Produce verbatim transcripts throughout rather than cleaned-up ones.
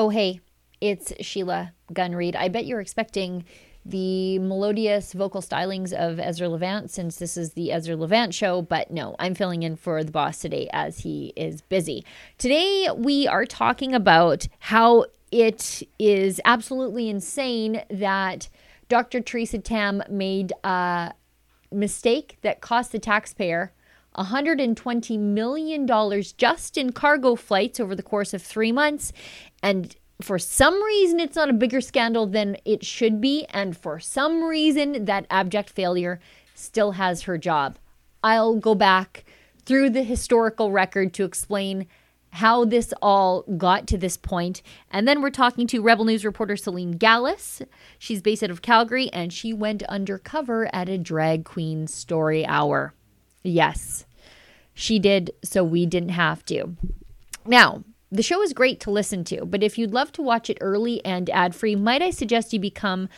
Oh, hey, it's Sheila Gunn-Reed. I bet you're expecting the melodious vocal stylings of Ezra Levant, since this is the Ezra Levant show, but no, I'm filling in for the boss today as he is busy. Today, we are talking about how it is absolutely insane that Doctor Teresa Tam made a mistake that cost the taxpayer one hundred twenty million dollars just in cargo flights over the course of three months. And for some reason, it's not a bigger scandal than it should be. And for some reason, that abject failure still has her job. I'll go back through the historical record to explain how this all got to this point. And then we're talking to Rebel News reporter Celine Gallus. She's based out of Calgary, and she went undercover at a drag queen story hour. Yes, she did, so we didn't have to. Now, the show is great to listen to, but if you'd love to watch it early and ad-free, might I suggest you become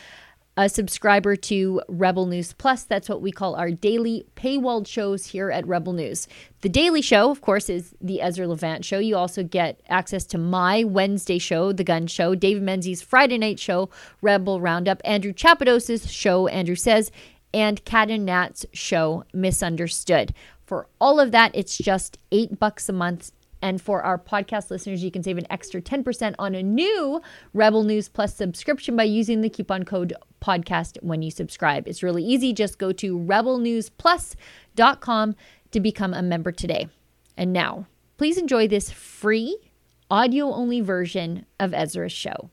a subscriber to Rebel News Plus. That's what we call our daily paywalled shows here at Rebel News. The daily show, of course, is the Ezra Levant show. You also get access to my Wednesday show, The Gun Show, David Menzies' Friday night show, Rebel Roundup, Andrew Chapados' show, Andrew Says, and Cat and Nat's show, Misunderstood. For all of that, it's just eight bucks a month. And for our podcast listeners, you can save an extra ten percent on a new Rebel News Plus subscription by using the coupon code podcast when you subscribe. It's really easy. Just go to rebel news plus dot com to become a member today. And now, please enjoy this free audio-only version of Ezra's show.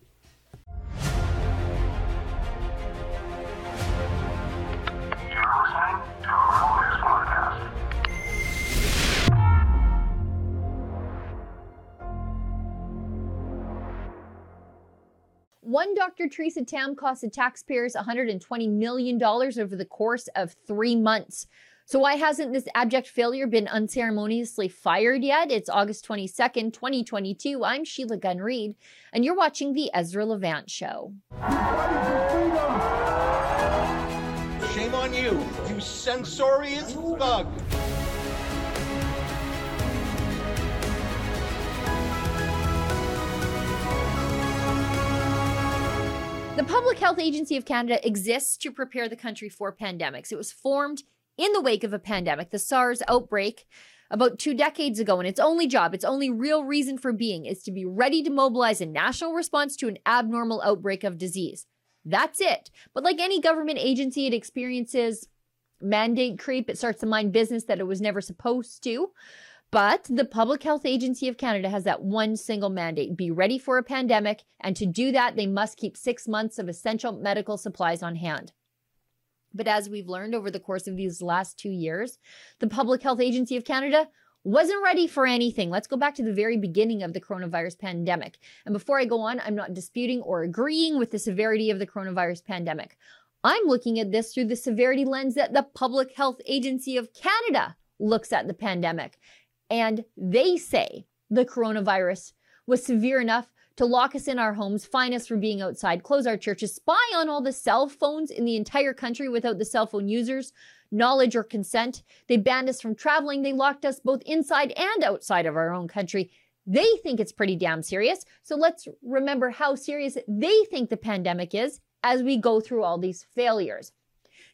One Doctor Teresa Tam cost the taxpayers one hundred twenty million dollars over the course of three months. So why hasn't this abject failure been unceremoniously fired yet? It's August twenty-second, twenty twenty-two. I'm Sheila Gunn-Reed, and you're watching The Ezra Levant Show. Shame on you, you censorious thug. The Public Health Agency of Canada exists to prepare the country for pandemics. It was formed in the wake of a pandemic, the SARS outbreak, about two decades ago. And its only job, its only real reason for being, is to be ready to mobilize a national response to an abnormal outbreak of disease. That's it. But like any government agency, it experiences mandate creep. It starts to mind business that it was never supposed to. But the Public Health Agency of Canada has that one single mandate: be ready for a pandemic. And to do that, they must keep six months of essential medical supplies on hand. But as we've learned over the course of these last two years, the Public Health Agency of Canada wasn't ready for anything. Let's go back to the very beginning of the coronavirus pandemic. And before I go on, I'm not disputing or agreeing with the severity of the coronavirus pandemic. I'm looking at this through the severity lens that the Public Health Agency of Canada looks at the pandemic. And they say the coronavirus was severe enough to lock us in our homes, fine us for being outside, close our churches, spy on all the cell phones in the entire country without the cell phone users' knowledge or consent. They banned us from traveling. They locked us both inside and outside of our own country. They think it's pretty damn serious. So let's remember how serious they think the pandemic is as we go through all these failures.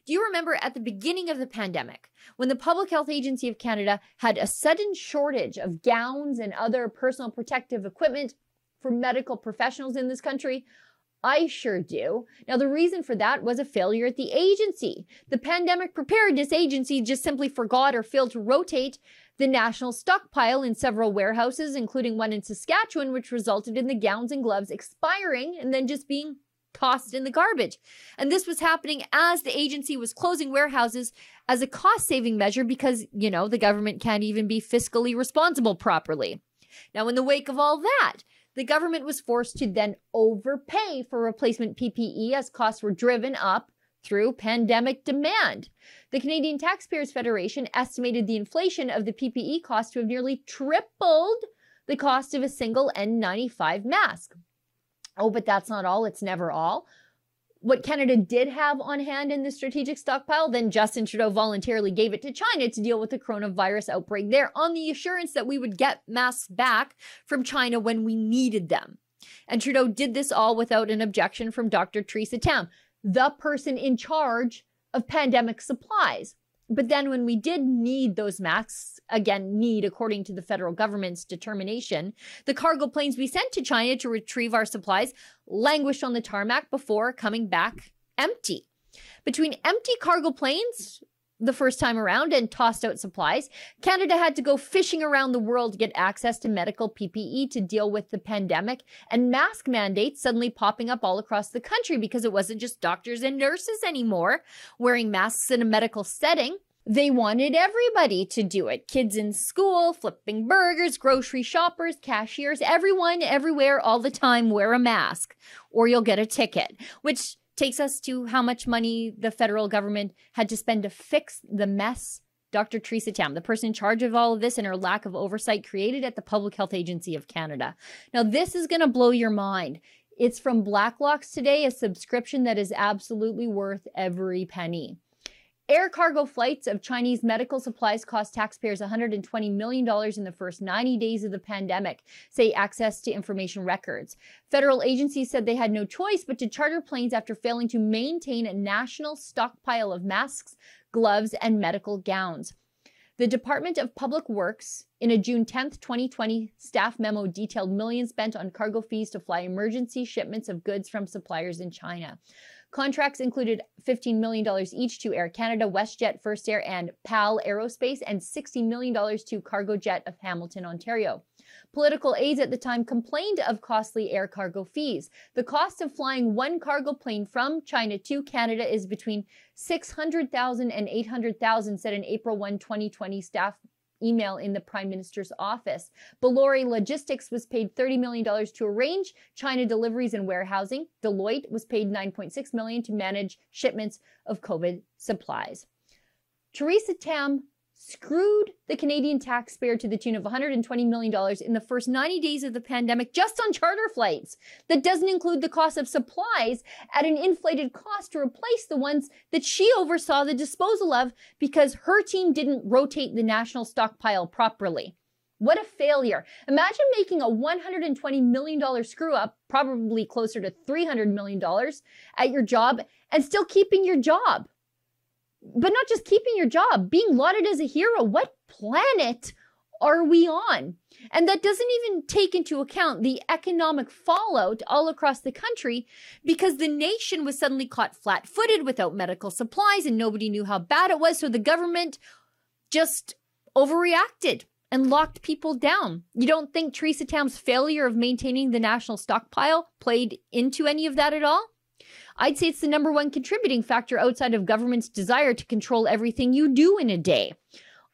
Do you remember at the beginning of the pandemic, when the Public Health Agency of Canada had a sudden shortage of gowns and other personal protective equipment for medical professionals in this country? I sure do. Now, the reason for that was a failure at the agency. The pandemic preparedness agency just simply forgot or failed to rotate the national stockpile in several warehouses, including one in Saskatchewan, which resulted in the gowns and gloves expiring and then just being tossed in the garbage. And this was happening as the agency was closing warehouses as a cost-saving measure because, you know, the government can't even be fiscally responsible properly. Now, in the wake of all that, the government was forced to then overpay for replacement P P E as costs were driven up through pandemic demand. The Canadian Taxpayers Federation estimated the inflation of the P P E cost to have nearly tripled the cost of a single N ninety-five mask. Oh, but that's not all. It's never all. What Canada did have on hand in the strategic stockpile, then Justin Trudeau voluntarily gave it to China to deal with the coronavirus outbreak there on the assurance that we would get masks back from China when we needed them. And Trudeau did this all without an objection from Doctor Teresa Tam, the person in charge of pandemic supplies. But then when we did need those masks, again, need according to the federal government's determination, the cargo planes we sent to China to retrieve our supplies languished on the tarmac before coming back empty. Between empty cargo planes the first time around and tossed out supplies, Canada had to go fishing around the world to get access to medical P P E to deal with the pandemic, and mask mandates suddenly popping up all across the country because it wasn't just doctors and nurses anymore wearing masks in a medical setting. They wanted everybody to do it. Kids in school, flipping burgers, grocery shoppers, cashiers, everyone, everywhere, all the time, wear a mask or you'll get a ticket, which takes us to how much money the federal government had to spend to fix the mess Doctor Teresa Tam, the person in charge of all of this, and her lack of oversight created at the Public Health Agency of Canada. Now, this is going to blow your mind. It's from Blacklocks today, a subscription that is absolutely worth every penny. Air cargo flights of Chinese medical supplies cost taxpayers one hundred twenty million dollars in the first ninety days of the pandemic, say access to information records. Federal agencies said they had no choice but to charter planes after failing to maintain a national stockpile of masks, gloves, and medical gowns. The Department of Public Works, in a June tenth, twenty twenty staff memo, detailed millions spent on cargo fees to fly emergency shipments of goods from suppliers in China. Contracts included fifteen million dollars each to Air Canada, WestJet, First Air, and P A L Aerospace, and sixty million dollars to CargoJet of Hamilton, Ontario. Political aides at the time complained of costly air cargo fees. The cost of flying one cargo plane from China to Canada is between six hundred thousand dollars and eight hundred thousand dollars, said an April first, twenty twenty staff email in the Prime Minister's office. Ballory Logistics was paid thirty million dollars to arrange China deliveries and warehousing. Deloitte was paid nine point six million dollars to manage shipments of COVID supplies. Teresa Tam screwed the Canadian taxpayer to the tune of one hundred twenty million dollars in the first ninety days of the pandemic just on charter flights. That doesn't include the cost of supplies at an inflated cost to replace the ones that she oversaw the disposal of because her team didn't rotate the national stockpile properly. What a failure. Imagine making a one hundred twenty million dollars screw up, probably closer to three hundred million dollars at your job, and still keeping your job. But not just keeping your job, being lauded as a hero. What planet are we on? And that doesn't even take into account the economic fallout all across the country because the nation was suddenly caught flat-footed without medical supplies and nobody knew how bad it was. So the government just overreacted and locked people down. You don't think Teresa Tam's failure of maintaining the national stockpile played into any of that at all? I'd say it's the number one contributing factor outside of government's desire to control everything you do in a day.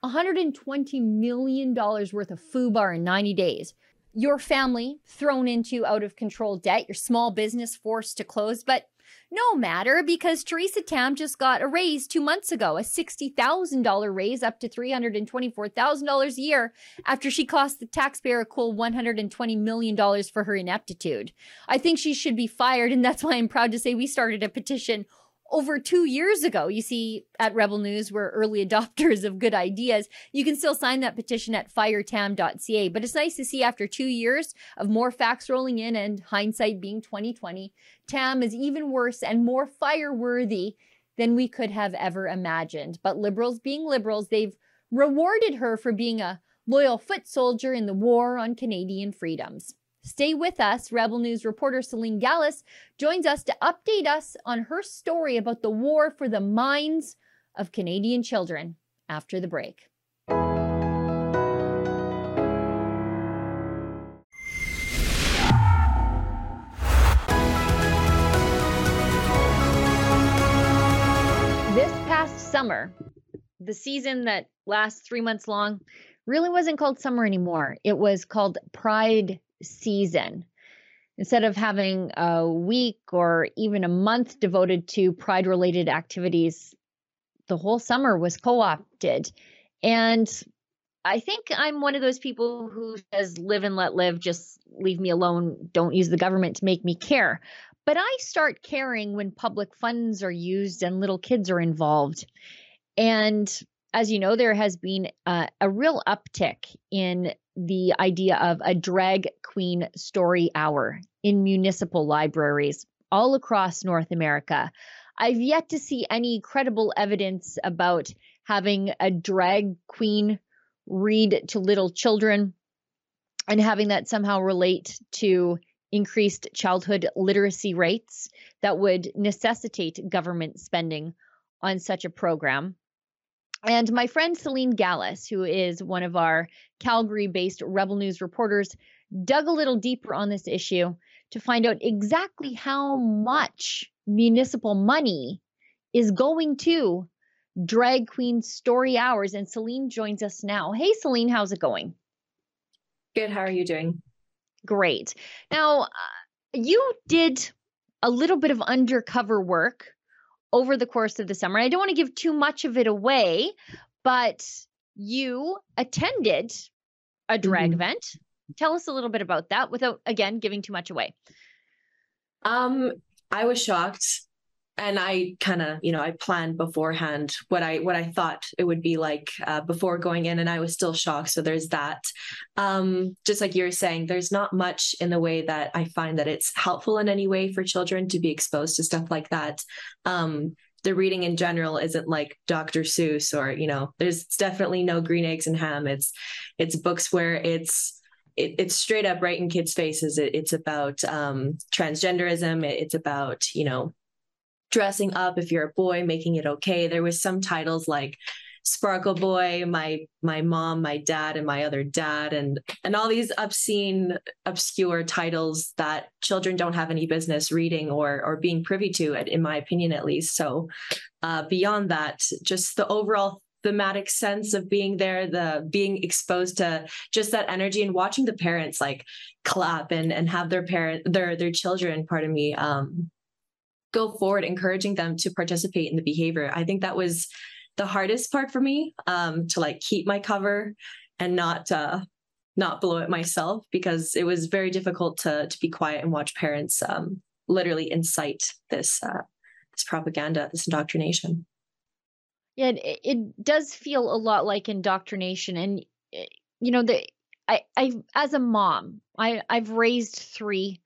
one hundred twenty million dollars worth of foobar in ninety days. Your family thrown into out-of-control debt, your small business forced to close, but no matter because Teresa Tam just got a raise two months ago, a sixty thousand dollars raise up to three hundred twenty-four thousand dollars a year after she cost the taxpayer a cool one hundred twenty million dollars for her ineptitude. I think she should be fired, and that's why I'm proud to say we started a petition over two years ago. You see, at Rebel News, we're early adopters of good ideas. You can still sign that petition at firetam dot c a, but it's nice to see after two years of more facts rolling in and hindsight being twenty twenty, Tam is even worse and more fireworthy than we could have ever imagined. But liberals being liberals, they've rewarded her for being a loyal foot soldier in the war on Canadian freedoms. Stay with us. Rebel News reporter Celine Gallus joins us to update us on her story about the war for the minds of Canadian children after the break. This past summer, the season that lasts three months long really wasn't called summer anymore. It was called Pride season. Instead of having a week or even a month devoted to pride-related activities, the whole summer was co-opted. And I think I'm one of those people who says, live and let live, just leave me alone, don't use the government to make me care. But I start caring when public funds are used and little kids are involved. And as you know, there has been uh, a real uptick in the idea of a drag queen story hour in municipal libraries all across North America. I've yet to see any credible evidence about having a drag queen read to little children and having that somehow relate to increased childhood literacy rates that would necessitate government spending on such a program. And my friend Celine Gallus, who is one of our Calgary-based Rebel News reporters, dug a little deeper on this issue to find out exactly how much municipal money is going to drag queen story hours. And Celine joins us now. Hey, Celine, how's it going? Good. How are you doing? Great. Now, uh, you did a little bit of undercover work over the course of the summer. I don't want to give too much of it away, but you attended a drag mm-hmm. event. Tell us a little bit about that without, again, giving too much away. Um, I was shocked, and I kind of, you know, I planned beforehand what I, what I thought it would be like uh, before going in, and I was still shocked. So there's that. Um, just like you were saying, there's not much in the way that I find that it's helpful in any way for children to be exposed to stuff like that. Um, the reading in general isn't like Doctor Seuss or, you know, there's definitely no green eggs and ham. It's, it's books where it's, It, it's straight up right in kids' faces. It, it's about um, transgenderism. It, it's about, you know, dressing up if you're a boy, making it okay. There was some titles like Sparkle Boy, my my mom, my dad, and my other dad, and and all these obscene, obscure titles that children don't have any business reading or or being privy to, in my opinion, at least. So uh, beyond that, just the overall thematic sense of being there, the being exposed to just that energy and watching the parents like clap and, and have their parent, their, their children, pardon me, um, go forward, encouraging them to participate in the behavior. I think that was the hardest part for me, um, to like keep my cover and not, uh, not blow it myself, because it was very difficult to, to be quiet and watch parents, um, literally incite this, uh, this propaganda, this indoctrination. Yeah, it, it does feel a lot like indoctrination. And, you know, the, I, I, as a mom, I, I've raised three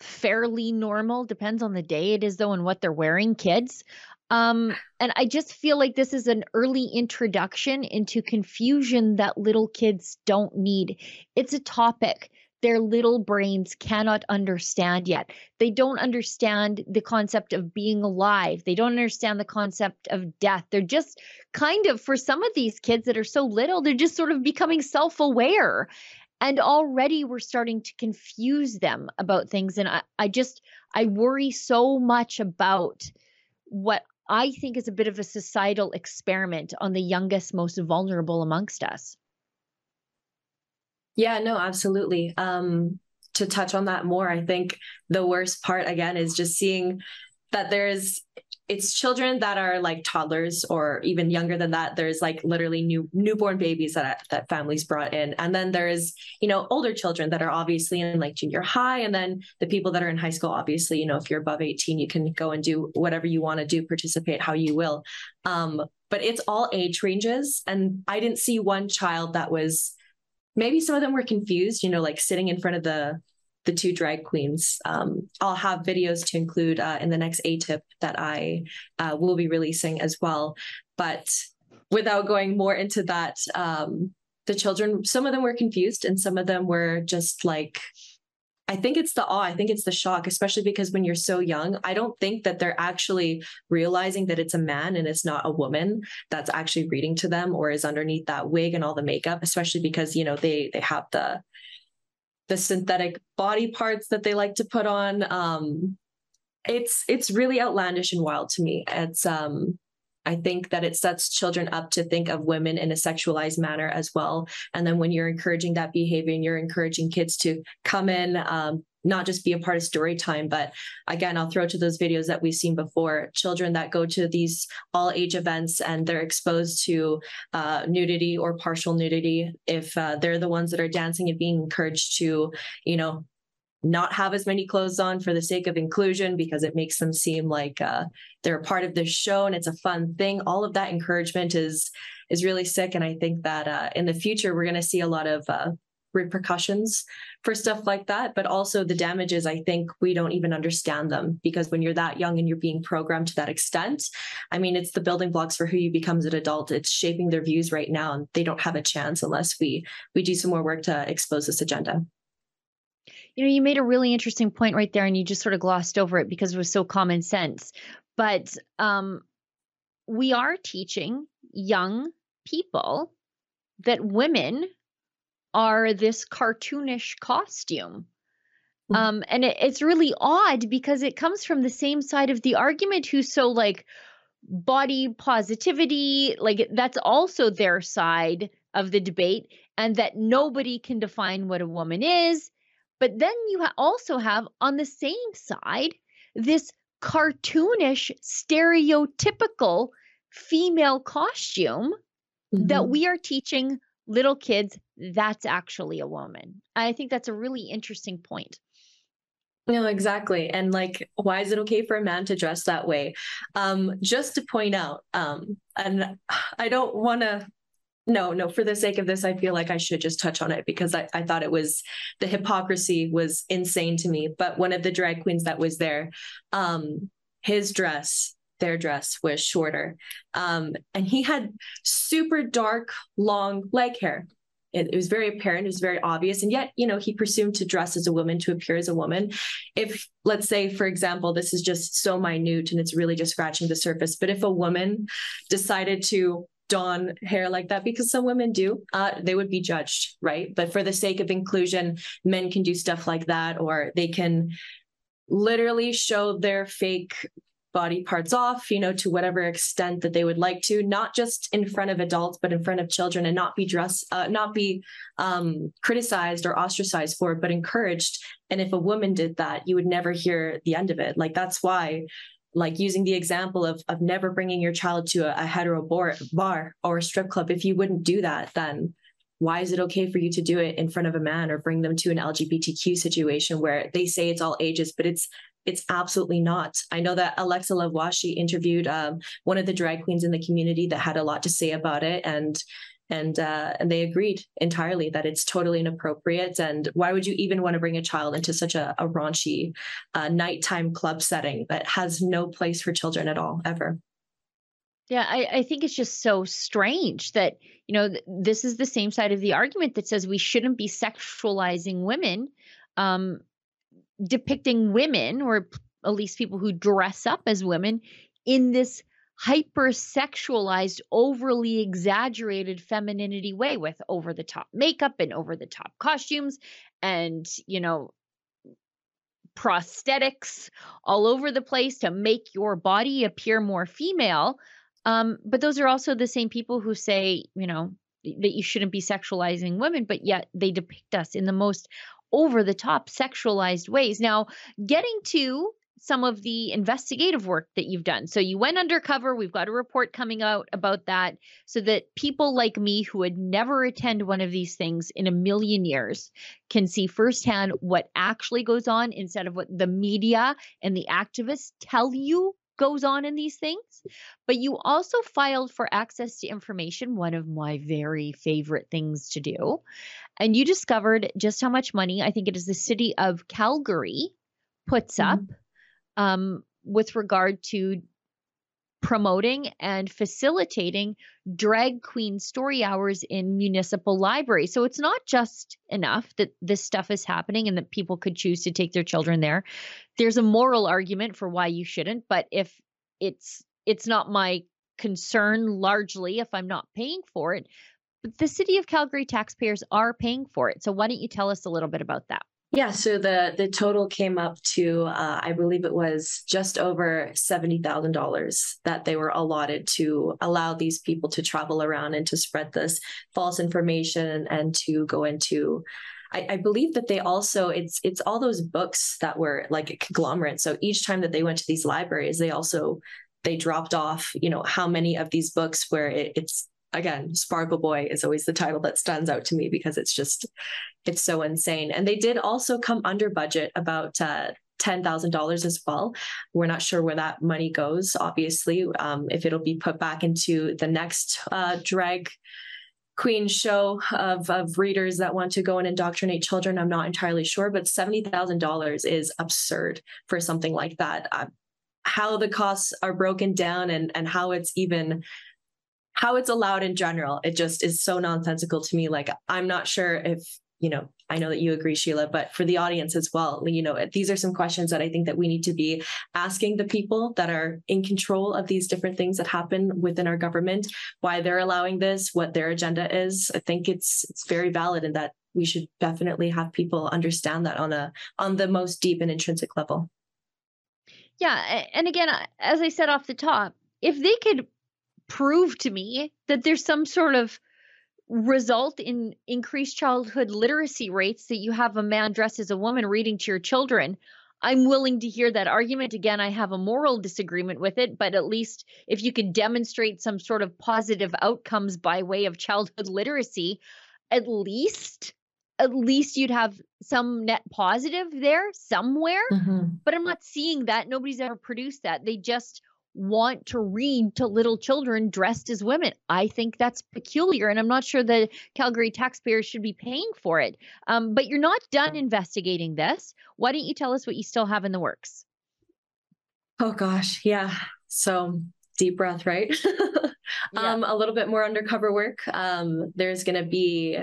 fairly normal, depends on the day it is though and what they're wearing, kids. Um, and I just feel like this is an early introduction into confusion that little kids don't need. It's a topic their little brains cannot understand yet. They don't understand the concept of being alive. They don't understand the concept of death. They're just kind of, for some of these kids that are so little, they're just sort of becoming self-aware. And already we're starting to confuse them about things. And I, I just, I worry so much about what I think is a bit of a societal experiment on the youngest, most vulnerable amongst us. Yeah, no, absolutely. Um, to touch on that more, I think the worst part, again, is just seeing that there's, it's children that are like toddlers or even younger than that. There's like literally new newborn babies that that families brought in. And then there's, you know, older children that are obviously in like junior high. And then the people that are in high school, obviously, you know, if you're above eighteen, you can go and do whatever you want to do, participate how you will. Um, but it's all age ranges. And I didn't see one child that was, maybe some of them were confused, you know, like sitting in front of the the two drag queens. Um, I'll have videos to include uh, in the next A-tip that I uh, will be releasing as well. But without going more into that, um, the children, some of them were confused and some of them were just like, I think it's the awe. I think it's the shock, especially because when you're so young, I don't think that they're actually realizing that it's a man and it's not a woman that's actually reading to them or is underneath that wig and all the makeup, especially because, you know, they, they have the, the synthetic body parts that they like to put on. Um, it's, it's really outlandish and wild to me. It's, um, I think that it sets children up to think of women in a sexualized manner as well. And then when you're encouraging that behavior and you're encouraging kids to come in, um, not just be a part of story time, but again, I'll throw to those videos that we've seen before, children that go to these all age events and they're exposed to uh, nudity or partial nudity. If uh, they're the ones that are dancing and being encouraged to, you know, not have as many clothes on for the sake of inclusion because it makes them seem like uh, they're a part of this show and it's a fun thing. All of that encouragement is is really sick. And I think that uh, in the future, we're going to see a lot of uh, repercussions for stuff like that, but also the damages, I think we don't even understand them, because when you're that young and you're being programmed to that extent, I mean, it's the building blocks for who you become as an adult. It's shaping their views right now, and they don't have a chance unless we we do some more work to expose this agenda. You know, you made a really interesting point right there, and you just sort of glossed over it because it was so common sense. But um, we are teaching young people that women are this cartoonish costume. Um, and it, it's really odd because it comes from the same side of the argument who's so like body positivity, like that's also their side of the debate, and that nobody can define what a woman is. But then you ha- also have on the same side this cartoonish, stereotypical female costume mm-hmm. that we are teaching little kids that's actually a woman. I think that's a really interesting point. No, exactly. And like, why is it okay for a man to dress that way? Um, just to point out, um, and I don't want to No, no, for the sake of this, I feel like I should just touch on it because I, I thought it was, the hypocrisy was insane to me. But one of the drag queens that was there, um, his dress, their dress was shorter. Um, and he had super dark, long leg hair. It, it was very apparent. It was very obvious. And yet, you know, he presumed to dress as a woman, to appear as a woman. If, let's say, for example, this is just so minute and it's really just scratching the surface, but if a woman decided to don hair like that, because some women do, uh, they would be judged, right? But for the sake of inclusion, men can do stuff like that, or they can literally show their fake body parts off, you know, to whatever extent that they would like to, not just in front of adults, but in front of children, and not be dressed, uh, not be um, criticized or ostracized for it, but encouraged. And if a woman did that, you would never hear the end of it. Like, that's why, like using the example of of never bringing your child to a, a hetero bar, bar or a strip club, if you wouldn't do that, then why is it okay for you to do it in front of a man or bring them to an L G B T Q situation where they say it's all ages, but it's it's absolutely not. I know that Alexa Lavwashi interviewed um, one of the drag queens in the community that had a lot to say about it, and and uh, and they agreed entirely that it's totally inappropriate. And why would you even want to bring a child into such a, a raunchy uh, nighttime club setting that has no place for children at all, ever? Yeah, I, I think it's just so strange that, you know, th- this is the same side of the argument that says we shouldn't be sexualizing women, um, depicting women, or p- at least people who dress up as women, in this hypersexualized, overly exaggerated femininity way, with over-the-top makeup and over-the-top costumes and, you know, prosthetics all over the place to make your body appear more female. Um, but those are also the same people who say, you know, that you shouldn't be sexualizing women, but yet they depict us in the most over-the-top sexualized ways. Now, getting to some of the investigative work that you've done. So you went undercover. We've got a report coming out about that, so that people like me who would never attend one of these things in a million years can see firsthand what actually goes on instead of what the media and the activists tell you goes on in these things. But you also filed for access to information, one of my very favorite things to do. And you discovered just how much money, I think it is the city of Calgary, puts mm-hmm. up Um, with regard to promoting and facilitating drag queen story hours in municipal libraries. So it's not just enough that this stuff is happening and that people could choose to take their children there. There's a moral argument for why you shouldn't, but if it's it's not my concern largely if I'm not paying for it, but the City of Calgary taxpayers are paying for it. So why don't you tell us a little bit about that? Yeah, so the the total came up to, uh, I believe it was just over seventy thousand dollars that they were allotted to allow these people to travel around and to spread this false information and to go into, I, I believe that they also, it's it's all those books that were like a conglomerate. So each time that they went to these libraries, they also, they dropped off, you know, how many of these books where it, it's, again, Sparkle Boy is always the title that stands out to me because it's just, it's so insane. And they did also come under budget about uh, ten thousand dollars as well. We're not sure where that money goes, obviously, um, if it'll be put back into the next uh, drag Queen show of, of readers that want to go and indoctrinate children, I'm not entirely sure, but seventy thousand dollars is absurd for something like that. Uh, how the costs are broken down and, and how it's even, how it's allowed in general, it just is so nonsensical to me. Like, I'm not sure if, you know, I know that you agree, Sheila, but for the audience as well, you know, these are some questions that I think that we need to be asking the people that are in control of these different things that happen within our government, why they're allowing this, what their agenda is. I think it's it's very valid, and that we should definitely have people understand that on a on the most deep and intrinsic level. Yeah, and again, as I said off the top, if they could prove to me that there's some sort of result in increased childhood literacy rates, that you have a man dressed as a woman reading to your children, I'm willing to hear that argument. Again, I have a moral disagreement with it, but at least if you could demonstrate some sort of positive outcomes by way of childhood literacy, at least, at least you'd have some net positive there somewhere. Mm-hmm. But I'm not seeing that. Nobody's ever produced that. They just want to read to little children dressed as women. I think that's peculiar, and I'm not sure that Calgary taxpayers should be paying for it. Um, but you're not done investigating this. Why don't you tell us what you still have in the works? Oh gosh, yeah. So deep breath, right? yeah. um, a little bit more undercover work. Um, there's going to be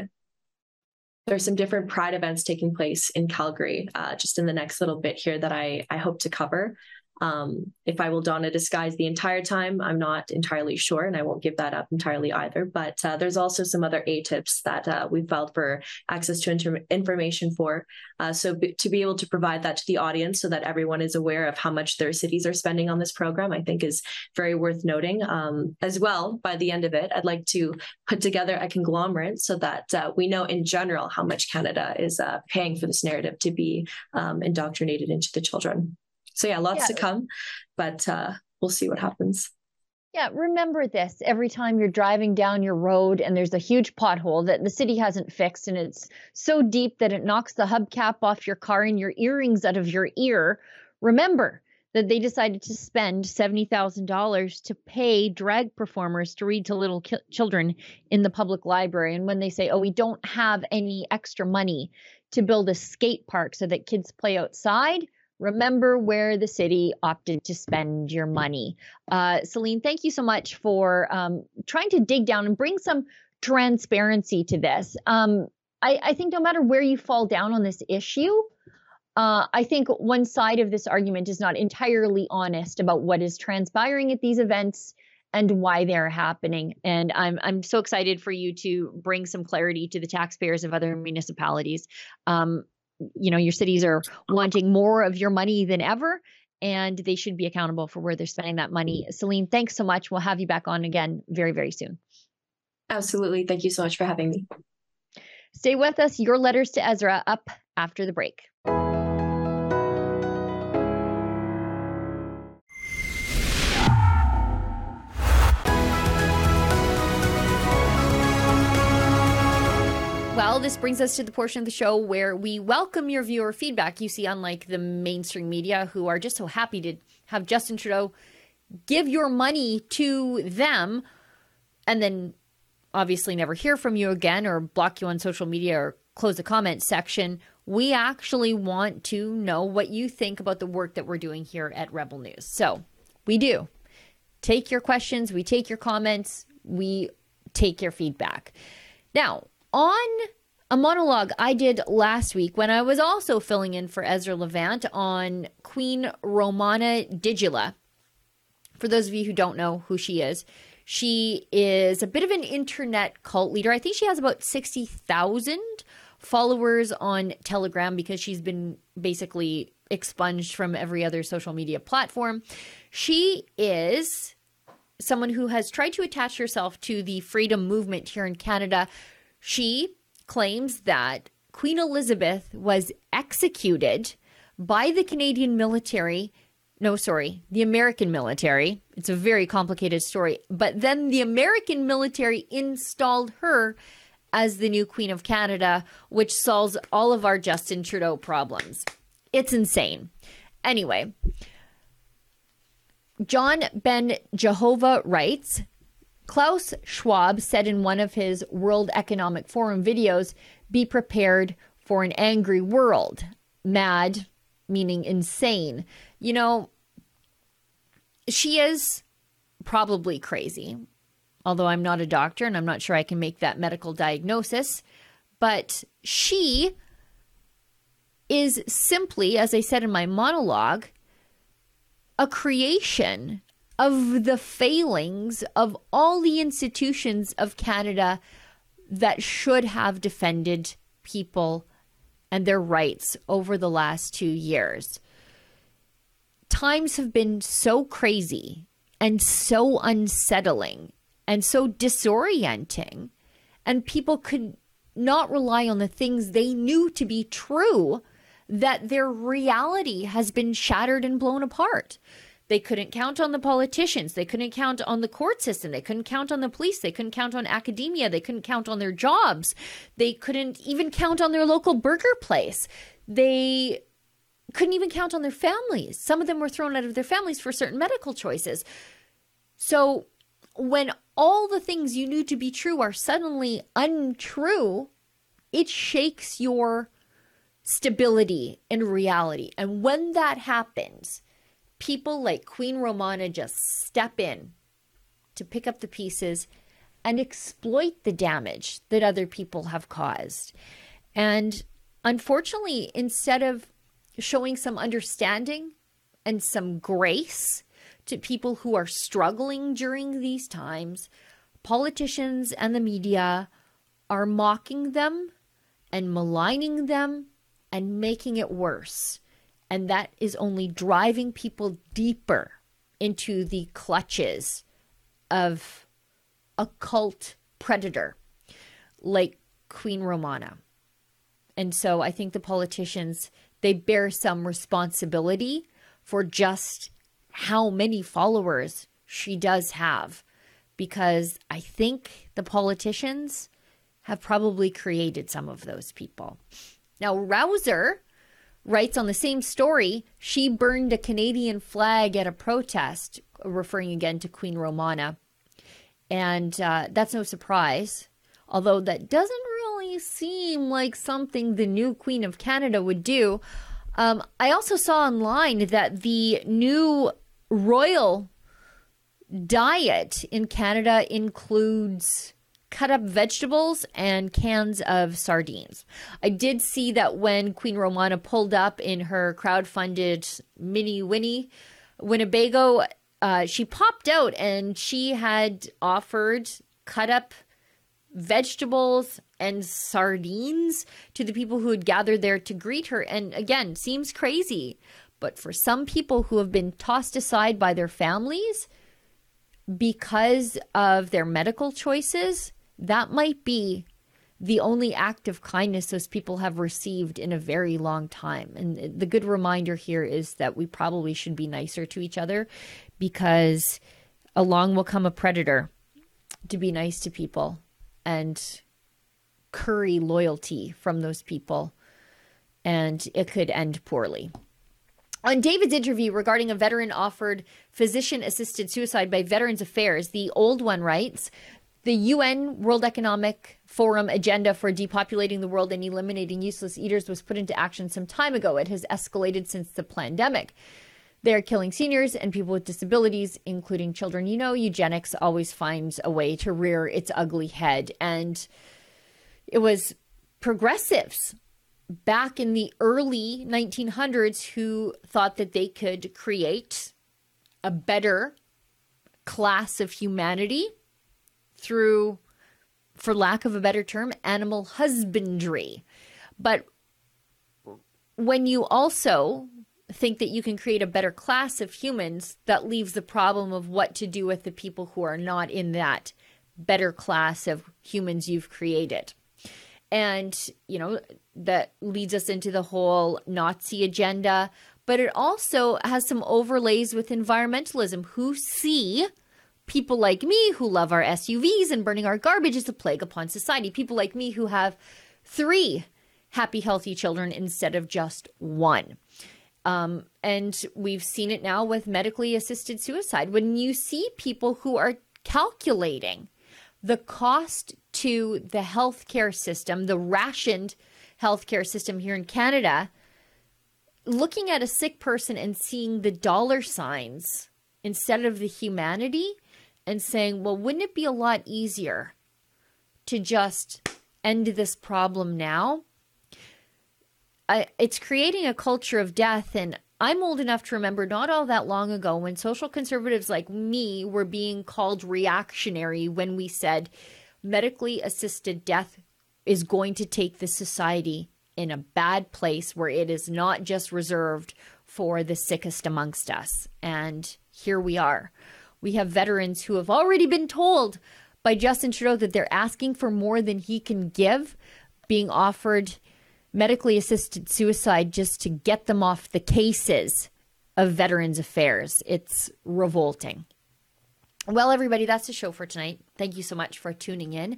there's some different pride events taking place in Calgary uh, just in the next little bit here that I I hope to cover. Um, if I will don a disguise the entire time, I'm not entirely sure, and I won't give that up entirely either. But uh, there's also some other A TIPs that uh, we filed for access to inter- information for. Uh, so b- to be able to provide that to the audience so that everyone is aware of how much their cities are spending on this program, I think is very worth noting. Um, as well, by the end of it, I'd like to put together a conglomerate so that uh, we know in general how much Canada is uh, paying for this narrative to be um, indoctrinated into the children. So yeah, lots yeah. to come, but uh, we'll see what happens. Yeah, remember this every time you're driving down your road and there's a huge pothole that the city hasn't fixed, and it's so deep that it knocks the hubcap off your car and your earrings out of your ear. Remember that they decided to spend seventy thousand dollars to pay drag performers to read to little ki- children in the public library. And when they say, oh, we don't have any extra money to build a skate park so that kids play outside, remember where the city opted to spend your money. Uh, Celine, thank you so much for um, trying to dig down and bring some transparency to this. Um, I, I think no matter where you fall down on this issue, uh, I think one side of this argument is not entirely honest about what is transpiring at these events and why they're happening. And I'm I'm so excited for you to bring some clarity to the taxpayers of other municipalities. Um, You know, your cities are wanting more of your money than ever, and they should be accountable for where they're spending that money. Celine, thanks so much. We'll have you back on again very, very soon. Absolutely. Thank you so much for having me. Stay with us. Your letters to Ezra up after the break. Well, this brings us to the portion of the show where we welcome your viewer feedback. You see, unlike the mainstream media, who are just so happy to have Justin Trudeau give your money to them and then obviously never hear from you again or block you on social media or close the comment section, we actually want to know what you think about the work that we're doing here at Rebel News. So we do take your questions, we take your comments, we take your feedback. Now, on a monologue I did last week when I was also filling in for Ezra Levant on Queen Romana Digila. For those of you who don't know who she is, she is a bit of an internet cult leader. I think she has about sixty thousand followers on Telegram because she's been basically expunged from every other social media platform. She is someone who has tried to attach herself to the freedom movement here in Canada. She claims that Queen Elizabeth was executed by the Canadian military. No, sorry, the American military. It's a very complicated story. But then the American military installed her as the new Queen of Canada, which solves all of our Justin Trudeau problems. It's insane. Anyway, John Ben Jehovah writes, Klaus Schwab said in one of his World Economic Forum videos, be prepared for an angry world. Mad, meaning insane. You know, she is probably crazy, although I'm not a doctor and I'm not sure I can make that medical diagnosis. But she is simply, as I said in my monologue, a creation of the failings of all the institutions of Canada that should have defended people and their rights over the last two years. Times have been so crazy and so unsettling and so disorienting, and people could not rely on the things they knew to be true, that their reality has been shattered and blown apart. They couldn't count on the politicians. They couldn't count on the court system. They couldn't count on the police. They couldn't count on academia. They couldn't count on their jobs. They couldn't even count on their local burger place. They couldn't even count on their families. Some of them were thrown out of their families for certain medical choices. So when all the things you knew to be true are suddenly untrue, it shakes your stability in reality. And when that happens, people like Queen Romana just step in to pick up the pieces and exploit the damage that other people have caused. And unfortunately, instead of showing some understanding and some grace to people who are struggling during these times, politicians and the media are mocking them and maligning them and making it worse. And that is only driving people deeper into the clutches of a cult predator like Queen Romana. And so I think the politicians, they bear some responsibility for just how many followers she does have, because I think the politicians have probably created some of those people. Now, Rouser writes on the same story, she burned a Canadian flag at a protest, referring again to Queen Romana. And uh, that's no surprise, although that doesn't really seem like something the new Queen of Canada would do. Um, I also saw online that the new royal diet in Canada includes cut up vegetables and cans of sardines. I did see that when Queen Romana pulled up in her crowdfunded Mini Winnie Winnebago, uh, she popped out and she had offered cut up vegetables and sardines to the people who had gathered there to greet her. And again, seems crazy, but for some people who have been tossed aside by their families because of their medical choices, that might be the only act of kindness those people have received in a very long time. And the good reminder here is that we probably should be nicer to each other, because along will come a predator to be nice to people and curry loyalty from those people, and it could end poorly. On David's interview regarding a veteran offered physician-assisted suicide by Veterans Affairs, the old one writes, the U N World Economic Forum agenda for depopulating the world and eliminating useless eaters was put into action some time ago. It has escalated since the pandemic. They're killing seniors and people with disabilities, including children. You know, eugenics always finds a way to rear its ugly head. And it was progressives back in the early nineteen hundreds who thought that they could create a better class of humanity through, for lack of a better term, animal husbandry. But when you also think that you can create a better class of humans, that leaves the problem of what to do with the people who are not in that better class of humans you've created. And, you know, that leads us into the whole Nazi agenda, but it also has some overlays with environmentalism, who see people like me who love our S U Vs and burning our garbage as a plague upon society. People like me who have three happy, healthy children instead of just one. Um, and we've seen it now with medically assisted suicide. When you see people who are calculating the cost to the healthcare system, the rationed healthcare system here in Canada, looking at a sick person and seeing the dollar signs instead of the humanity and saying, well, wouldn't it be a lot easier to just end this problem now? I, it's creating a culture of death. And I'm old enough to remember not all that long ago when social conservatives like me were being called reactionary when we said medically assisted death is going to take the society in a bad place where it is not just reserved for the sickest amongst us. And here we are. We have veterans who have already been told by Justin Trudeau that they're asking for more than he can give, being offered medically assisted suicide just to get them off the cases of Veterans Affairs. It's revolting. Well, everybody, that's the show for tonight. Thank you so much for tuning in.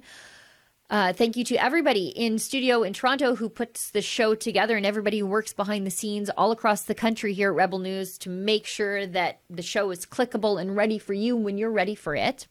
Uh, thank you to everybody in studio in Toronto who puts the show together and everybody who works behind the scenes all across the country here at Rebel News to make sure that the show is clickable and ready for you when you're ready for it.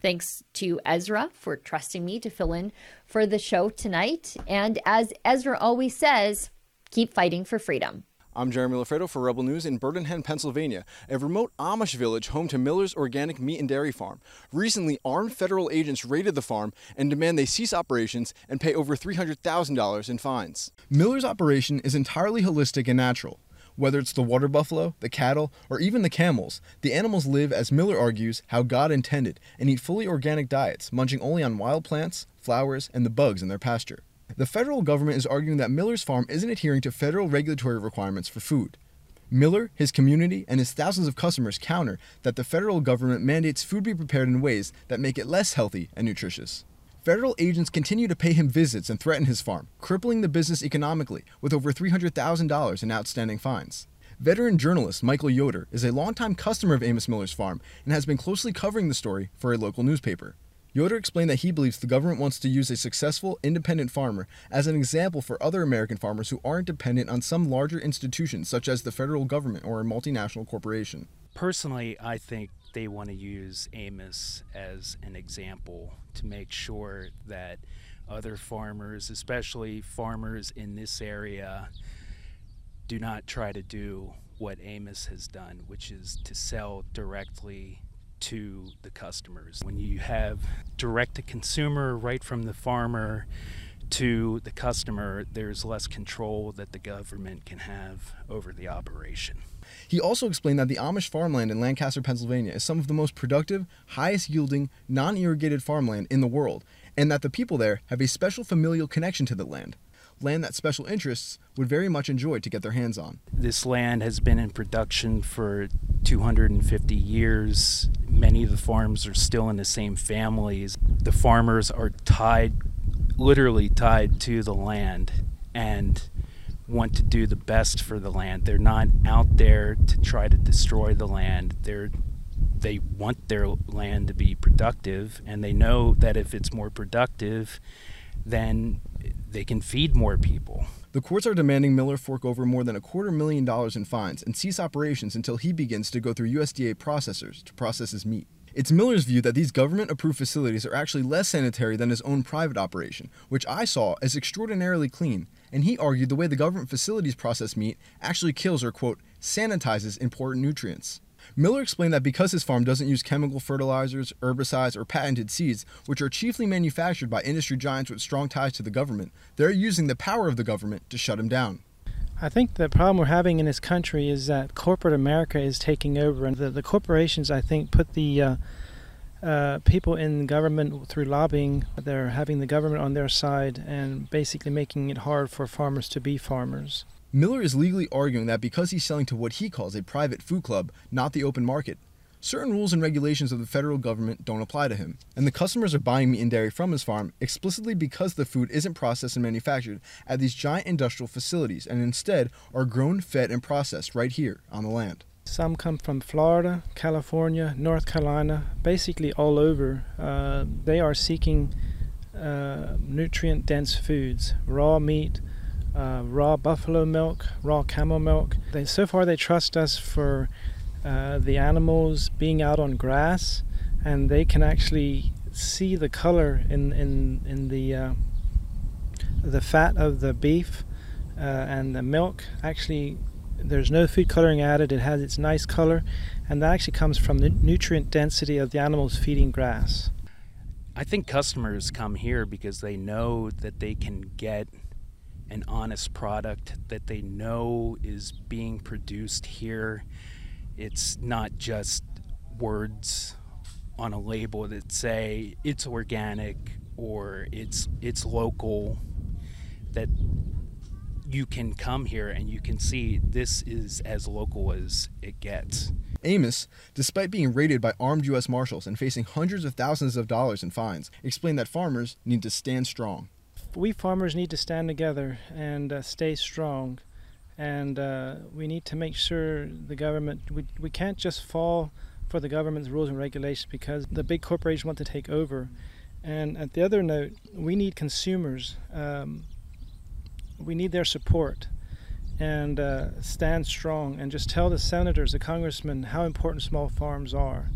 Thanks to Ezra for trusting me to fill in for the show tonight. And as Ezra always says, keep fighting for freedom. I'm Jeremy Lafredo for Rebel News in Burdenham, Pennsylvania, a remote Amish village home to Miller's Organic Meat and Dairy Farm. Recently, armed federal agents raided the farm and demand they cease operations and pay over three hundred thousand dollars in fines. Miller's operation is entirely holistic and natural. Whether it's the water buffalo, the cattle, or even the camels, the animals live, as Miller argues, how God intended and eat fully organic diets, munching only on wild plants, flowers, and the bugs in their pasture. The federal government is arguing that Miller's farm isn't adhering to federal regulatory requirements for food. Miller, his community, and his thousands of customers counter that the federal government mandates food be prepared in ways that make it less healthy and nutritious. Federal agents continue to pay him visits and threaten his farm, crippling the business economically with over three hundred thousand dollars in outstanding fines. Veteran journalist Michael Yoder is a longtime customer of Amos Miller's farm and has been closely covering the story for a local newspaper. Yoder explained that he believes the government wants to use a successful, independent farmer as an example for other American farmers who aren't dependent on some larger institution such as the federal government or a multinational corporation. Personally, I think they want to use Amos as an example to make sure that other farmers, especially farmers in this area, do not try to do what Amos has done, which is to sell directly to the customers. When you have direct to consumer, right from the farmer to the customer, there's less control that the government can have over the operation. He also explained that the Amish farmland in Lancaster, Pennsylvania is some of the most productive, highest yielding, non-irrigated farmland in the world, and that the people there have a special familial connection to the land. Land that special interests would very much enjoy to get their hands on. This land has been in production for two hundred fifty years. Many of the farms are still in the same families. The farmers are tied, literally tied to the land and want to do the best for the land. They're not out there to try to destroy the land. They're they want their land to be productive, and they know that if it's more productive, then they can feed more people. The courts are demanding Miller fork over more than a quarter million dollars in fines and cease operations until he begins to go through U S D A processors to process his meat. It's Miller's view that these government-approved facilities are actually less sanitary than his own private operation, which I saw as extraordinarily clean, and he argued the way the government facilities process meat actually kills or, quote, sanitizes important nutrients. Miller explained that because his farm doesn't use chemical fertilizers, herbicides, or patented seeds, which are chiefly manufactured by industry giants with strong ties to the government, they're using the power of the government to shut him down. I think the problem we're having in this country is that corporate America is taking over, and the, the corporations, I think, put the uh, uh, people in government through lobbying. They're having the government on their side and basically making it hard for farmers to be farmers. Miller is legally arguing that because he's selling to what he calls a private food club, not the open market, certain rules and regulations of the federal government don't apply to him. And the customers are buying meat and dairy from his farm explicitly because the food isn't processed and manufactured at these giant industrial facilities and instead are grown, fed, and processed right here on the land. Some come from Florida, California, North Carolina, basically all over. Uh, they are seeking uh, nutrient-dense foods, raw meat, Uh, raw buffalo milk, raw camel milk. They, so far they trust us for uh, the animals being out on grass and they can actually see the color in in in the uh, the fat of the beef uh, and the milk. Actually, there's no food coloring added. It has its nice color, and that actually comes from the nutrient density of the animals feeding grass. I think customers come here because they know that they can get an honest product that they know is being produced here. It's not just words on a label that say it's organic or it's it's local, that you can come here and you can see this is as local as it gets. Amos, despite being raided by armed U S Marshals and facing hundreds of thousands of dollars in fines, explained that farmers need to stand strong. We farmers need to stand together and uh, stay strong, and uh, we need to make sure the government, we, we can't just fall for the government's rules and regulations because the big corporations want to take over. And at the other note, we need consumers. Um, we need their support, and uh, stand strong and just tell the senators, the congressmen, how important small farms are.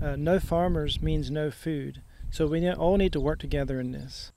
Uh, no farmers means no food, so we all need to work together in this.